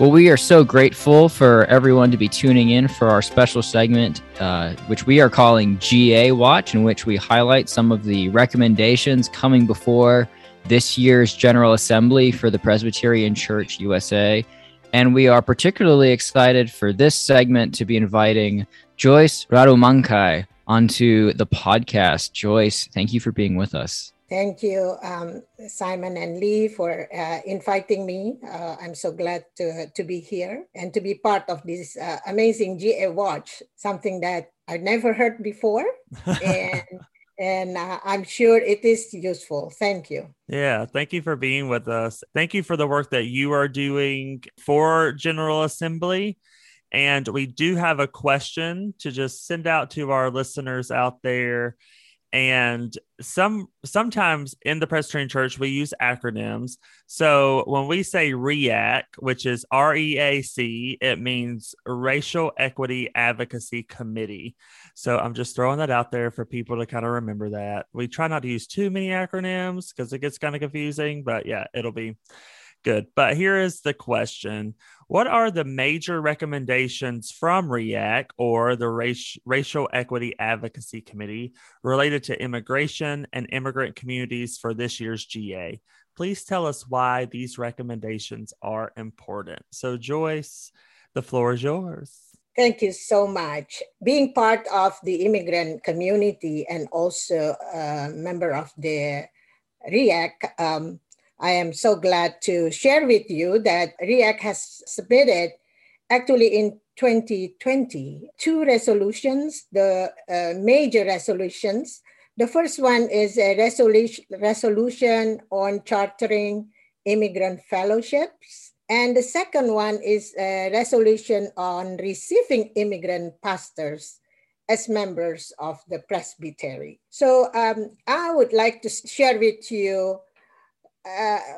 Well, we are so grateful for everyone to be tuning in for our special segment, which we are calling GA Watch, in which we highlight some of the recommendations coming before this year's General Assembly for the Presbyterian Church (USA). And we are particularly excited for this segment to be inviting Joyce Rarumangay onto the podcast. Joyce, thank you for being with us. Thank you, Simon and Lee, for inviting me. I'm so glad to be here and to be part of this amazing GA Watch, something that I've never heard before. And I'm sure it is useful. Thank you. Yeah, thank you for being with us. Thank you for the work that you are doing for General Assembly. And we do have a question to just send out to our listeners out there. And sometimes in the Presbyterian Church, we use acronyms. So when we say REAC, which is REAC, it means Racial Equity Advocacy Committee. So I'm just throwing that out there for people to kind of remember that. We try not to use too many acronyms because it gets kind of confusing, but yeah, it'll be good. But here is the question. What are the major recommendations from REAC, or the Racial Equity Advocacy Committee, related to immigration and immigrant communities for this year's GA? Please tell us why these recommendations are important. So, Joyce, the floor is yours. Thank you so much. Being part of the immigrant community and also a member of the REAC, I am so glad to share with you that REAC has submitted, actually in 2020, two resolutions, the major resolutions. The first one is a resolution on chartering immigrant fellowships. And the second one is a resolution on receiving immigrant pastors as members of the presbytery. So I would like to share with you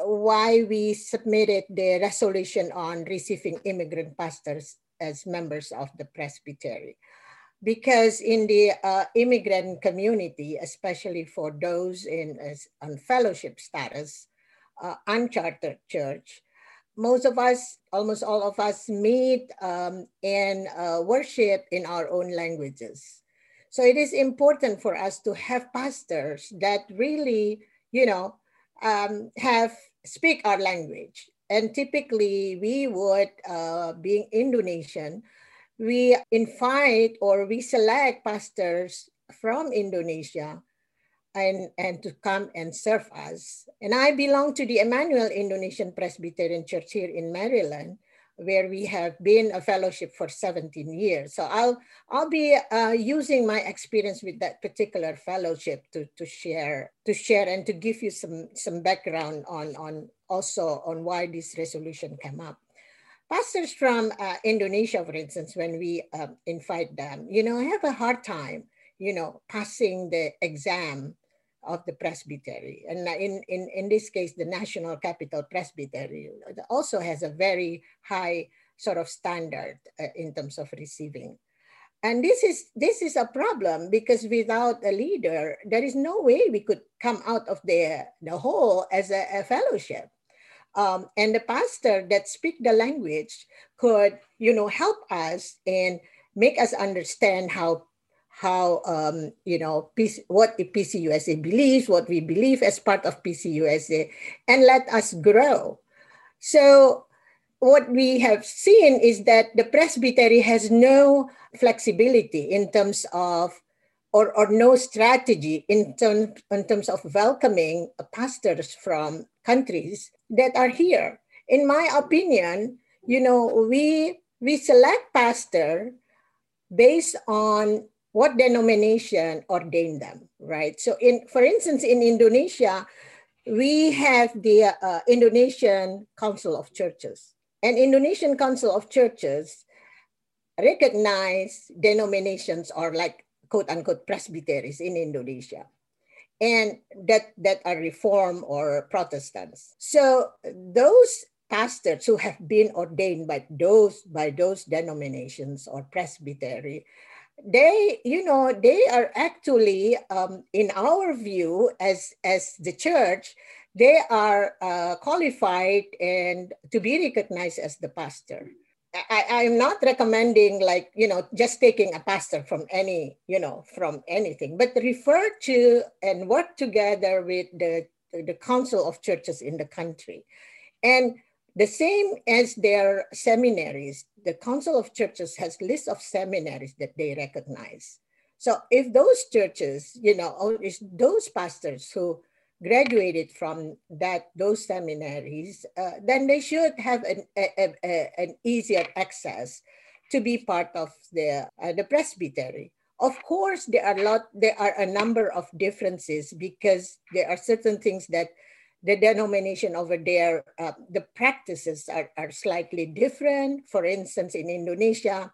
why we submitted the resolution on receiving immigrant pastors as members of the presbytery. Because in the immigrant community, especially for those on fellowship status, unchartered church, most of us, almost all of us, meet and worship in our own languages. So it is important for us to have pastors that really, speak our language. And typically we would, being Indonesian, we invite or we select pastors from Indonesia and to come and serve us. And I belong to the Emmanuel Indonesian Presbyterian Church here in Maryland, where we have been a fellowship for 17 years. So I'll be using my experience with that particular fellowship to share and to give you some background on why this resolution came up. Pastors from Indonesia, for instance, when we invite them, have a hard time, passing the exam of the presbytery. And in this case, the National Capital Presbytery also has a very high sort of standard in terms of receiving. And this is a problem, because without a leader, there is no way we could come out of the hole as a fellowship. And the pastor that speak the language could, help us and make us understand what the PC-USA believes, what we believe as part of PC-USA, and let us grow. So what we have seen is that the presbytery has no flexibility in terms of, or no strategy in terms of welcoming pastors from countries that are here. In my opinion, we select pastor based on what denomination ordained them, right? So for instance, in Indonesia, we have the Indonesian Council of Churches. And Indonesian Council of Churches recognize denominations, or like quote unquote presbyteries in Indonesia, and that are Reform or Protestants. So those pastors who have been ordained by those denominations or presbytery, they are actually, in our view, as the church, they are qualified and to be recognized as the pastor. I'm not recommending just taking a pastor from any, from anything, but refer to and work together with the Council of Churches in the country. And the same as their seminaries, the Council of Churches has lists of seminaries that they recognize. So if those churches, or those pastors who graduated from those seminaries, then they should have an easier access to be part of the presbytery. Of course, there are a number of differences because there are certain things that the denomination over there, the practices are slightly different. For instance, in Indonesia,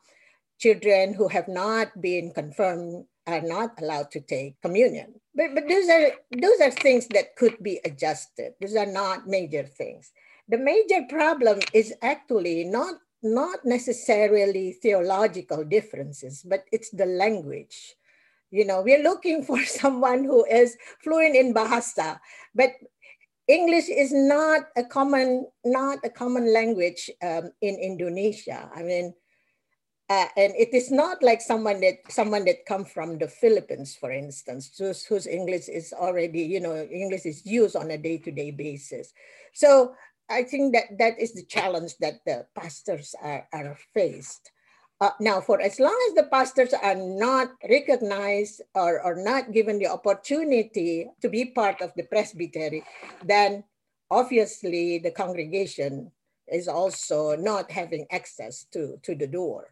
children who have not been confirmed are not allowed to take communion. But those are things that could be adjusted. Those are not major things. The major problem is actually not necessarily theological differences, but it's the language. We're looking for someone who is fluent in Bahasa, but English is not a common language in Indonesia. I mean, and it is not like someone that come from the Philippines, for instance, whose English is already, English is used on a day-to-day basis. So I think that is the challenge that the pastors are faced. Now, for as long as the pastors are not recognized or not given the opportunity to be part of the presbytery, then obviously the congregation is also not having access to the door.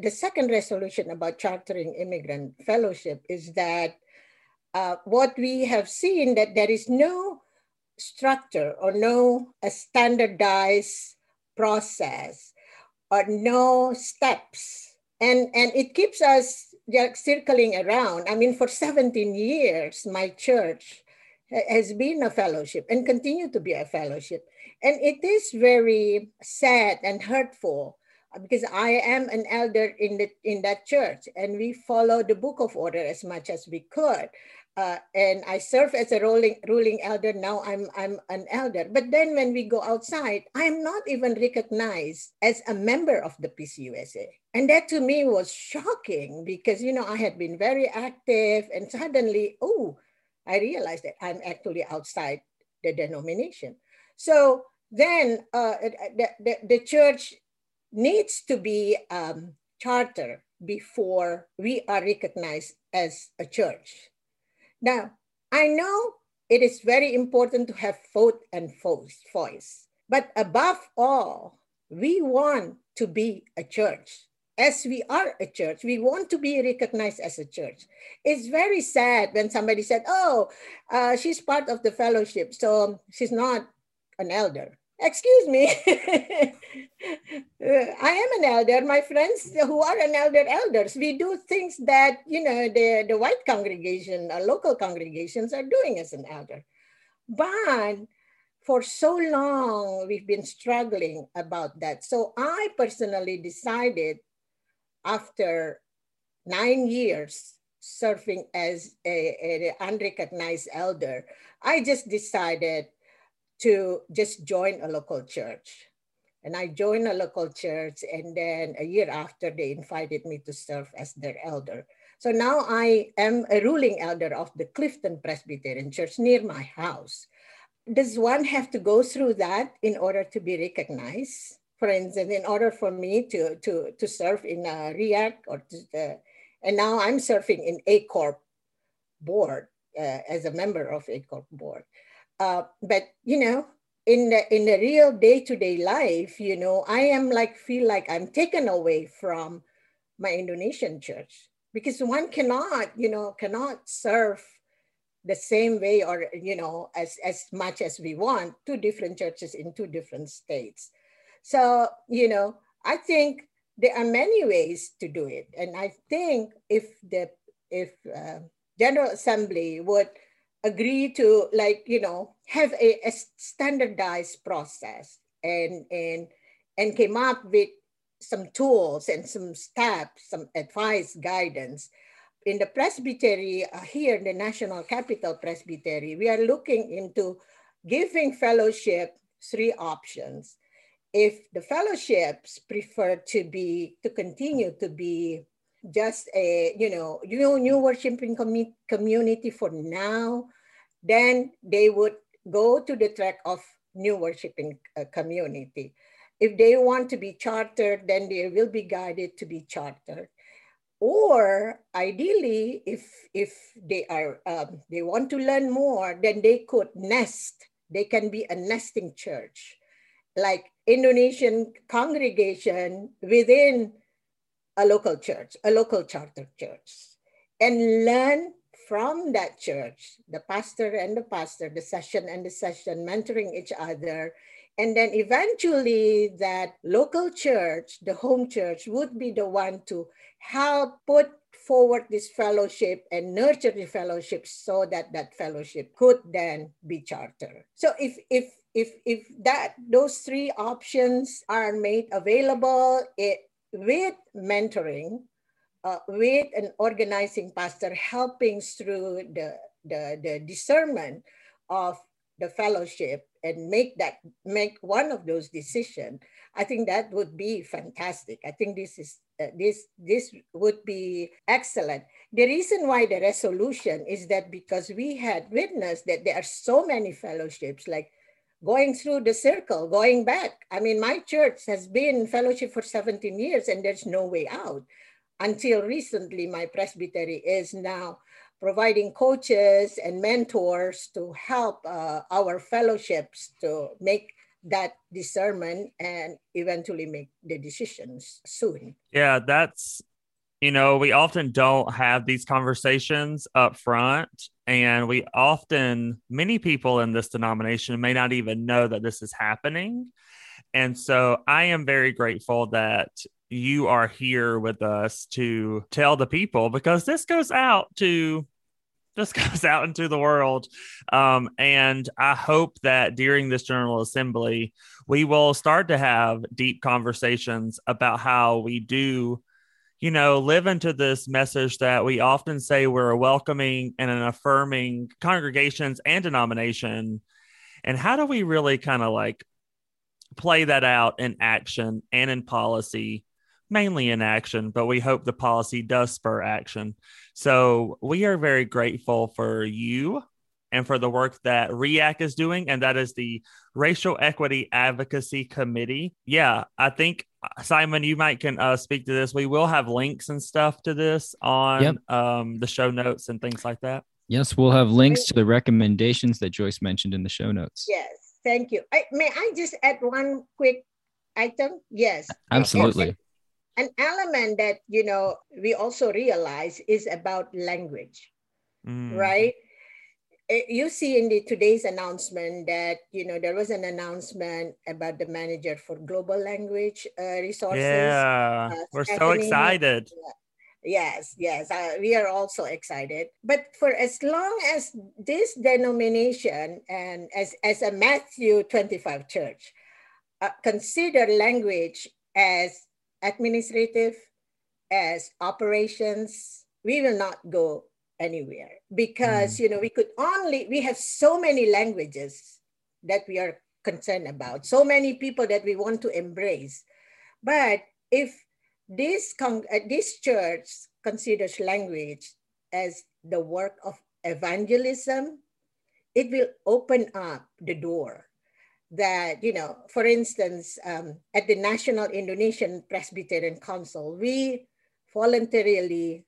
The second resolution about chartering immigrant fellowship is that what we have seen that there is no structure or no standardized process or no steps. And it keeps us circling around. I mean, for 17 years, my church has been a fellowship and continue to be a fellowship. And it is very sad and hurtful because I am an elder in that church, and we follow the Book of Order as much as we could. And I serve as a ruling elder. Now I'm an elder. But then when we go outside, I'm not even recognized as a member of the PC-USA. And that to me was shocking because, I had been very active, and suddenly, I realized that I'm actually outside the denomination. So then the church needs to be chartered before we are recognized as a church. Now, I know it is very important to have vote and voice, but above all, we want to be a church. As we are a church, we want to be recognized as a church. It's very sad when somebody said, she's part of the fellowship, so she's not an elder. Excuse me. I am an elder. My friends who are an elders. We do things that, the white congregation or local congregations are doing as an elder. But for so long, we've been struggling about that. So I personally decided after 9 years serving as an unrecognized elder, I just decided to just join a local church. And I joined a local church, and then a year after, they invited me to serve as their elder. So now I am a ruling elder of the Clifton Presbyterian Church near my house. Does one have to go through that in order to be recognized? For instance, in order for me to serve in a REAC, and now I'm serving in A Corp board, as a member of A Corp board. But in the real day-to-day life, I am feel like I'm taken away from my Indonesian church because one cannot serve the same way or as much as we want, two different churches in two different states. So I think there are many ways to do it, and I think if General Assembly would agree to have a standardized process and came up with some tools and some steps, some advice, guidance. In the Presbytery, here in the National Capital Presbytery, we are looking into giving fellowship three options. If the fellowships prefer to continue to be just a new worshiping community for now, then they would go to the track of new worshiping community. If they want to be chartered, then they will be guided to be chartered. Or ideally, if they are they want to learn more, then they could nest. They can be a nesting church, like Indonesian congregation within a local church, a local charter church, and learn from that church, the pastor and the pastor, the session and the session, mentoring each other. And then eventually that local church, the home church, would be the one to help put forward this fellowship and nurture the fellowship so that that fellowship could then be chartered. So if that those three options are made available, with mentoring, with an organizing pastor helping through the discernment of the fellowship and make one of those decisions, I think that would be fantastic. I think this would be excellent. The reason why the resolution is that because we had witnessed that there are so many fellowships, like going through the circle, going back. I mean, my church has been in fellowship for 17 years and there's no way out. Until recently, my presbytery is now providing coaches and mentors to help our fellowships to make that discernment and eventually make the decisions soon. Yeah, that's, we often don't have these conversations up front, and many people in this denomination may not even know that this is happening. And so I am very grateful that you are here with us to tell the people, because this goes out into the world. And I hope that during this General Assembly, we will start to have deep conversations about how we do live into this message that we often say we're a welcoming and an affirming congregations and denomination. And how do we really kind of play that out in action and in policy, mainly in action, but we hope the policy does spur action. So we are very grateful for you and for the work that REAC is doing, and that is the Racial Equity Advocacy Committee. Yeah, I think, Simon, you might can speak to this. We will have links and stuff to this on the show notes and things like that. Yes, we'll have links to the recommendations that Joyce mentioned in the show notes. Yes, thank you. May I just add one quick item? Yes. Absolutely. An element that, we also realize is about language, right? You see in today's announcement that, there was an announcement about the manager for global language resources. Yeah, we're so excited. Yes. We are also excited. But for as long as this denomination and as a Matthew 25 church, consider language as administrative, as operations, we will not go anywhere, because we have so many languages that we are concerned about, so many people that we want to embrace. But if this church considers language as the work of evangelism, it will open up the door that, for instance, at the National Indonesian Presbyterian Council, we voluntarily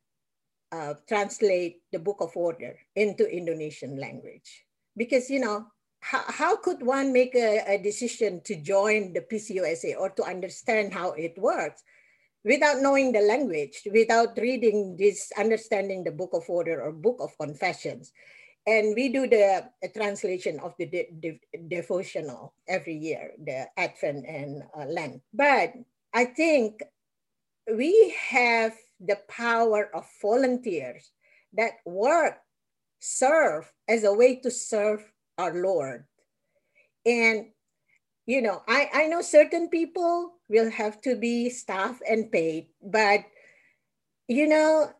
translate the Book of Order into Indonesian language. Because, how could one make a decision to join the PC-USA or to understand how it works without knowing the language, without reading this, understanding the Book of Order or Book of Confessions? And we do the translation of the devotional every year, the Advent and Lent. But I think we have the power of volunteers that serve as a way to serve our Lord. And you know, I know certain people will have to be staffed and paid, but, you know,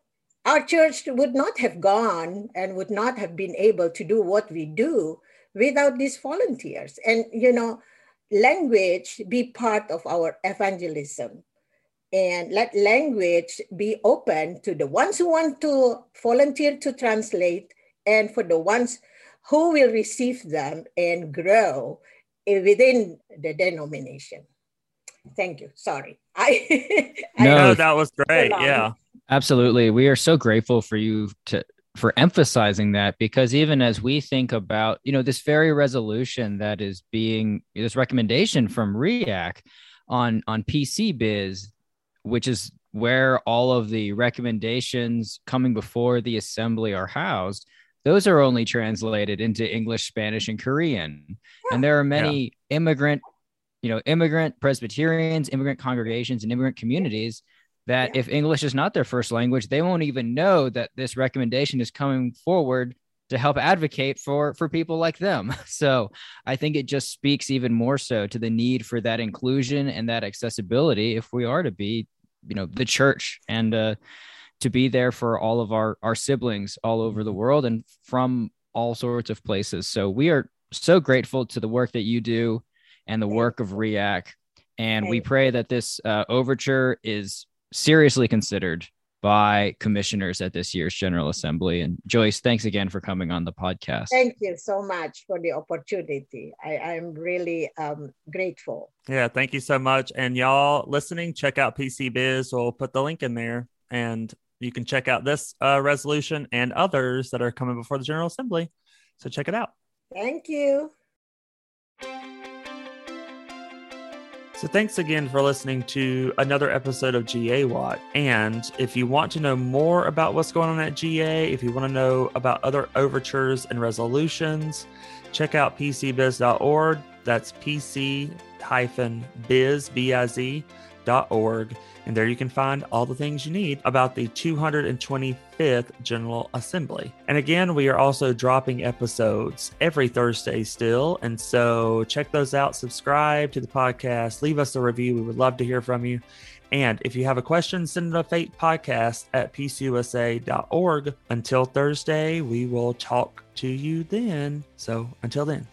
our church would not have gone and would not have been able to do what we do without these volunteers. And, you know, language be part of our evangelism, and let language be open to the ones who want to volunteer to translate, and for the ones who will receive them and grow within the denomination. Thank you. Sorry. No, that was great. Yeah. Absolutely. We are so grateful for you for emphasizing that, because even as we think about, you know, this very resolution that is being, this recommendation from REAC on PC-Biz, which is where all of the recommendations coming before the assembly are housed, those are only translated into English, Spanish, and Korean. And there are many immigrant Presbyterians, immigrant congregations, and immigrant communities that if English is not their first language, they won't even know that this recommendation is coming forward to help advocate for people like them. So I think it just speaks even more so to the need for that inclusion and that accessibility if we are to be, you know, the church, and to be there for all of our siblings all over the world and from all sorts of places. So we are so grateful to the work that you do and the work of REAC. And we pray that this overture is seriously considered by commissioners at this year's General Assembly. And Joyce, thanks again for coming on the podcast. Thank you so much for the opportunity. I'm really grateful. Yeah, thank you so much. And y'all listening, check out PC-Biz. We'll put the link in there, and you can check out this resolution and others that are coming before the General Assembly. So check it out. Thank you. So thanks again for listening to another episode of GA Watch. And if you want to know more about what's going on at GA, if you want to know about other overtures and resolutions, check out pcbiz.org. That's pc-biz.org. And there you can find all the things you need about the 225th General Assembly. And again, we are also dropping episodes every Thursday still. And so check those out, subscribe to the podcast, leave us a review. We would love to hear from you. And if you have a question, send it to faithpodcast@pcusa.org. Until Thursday, we will talk to you then. So until then.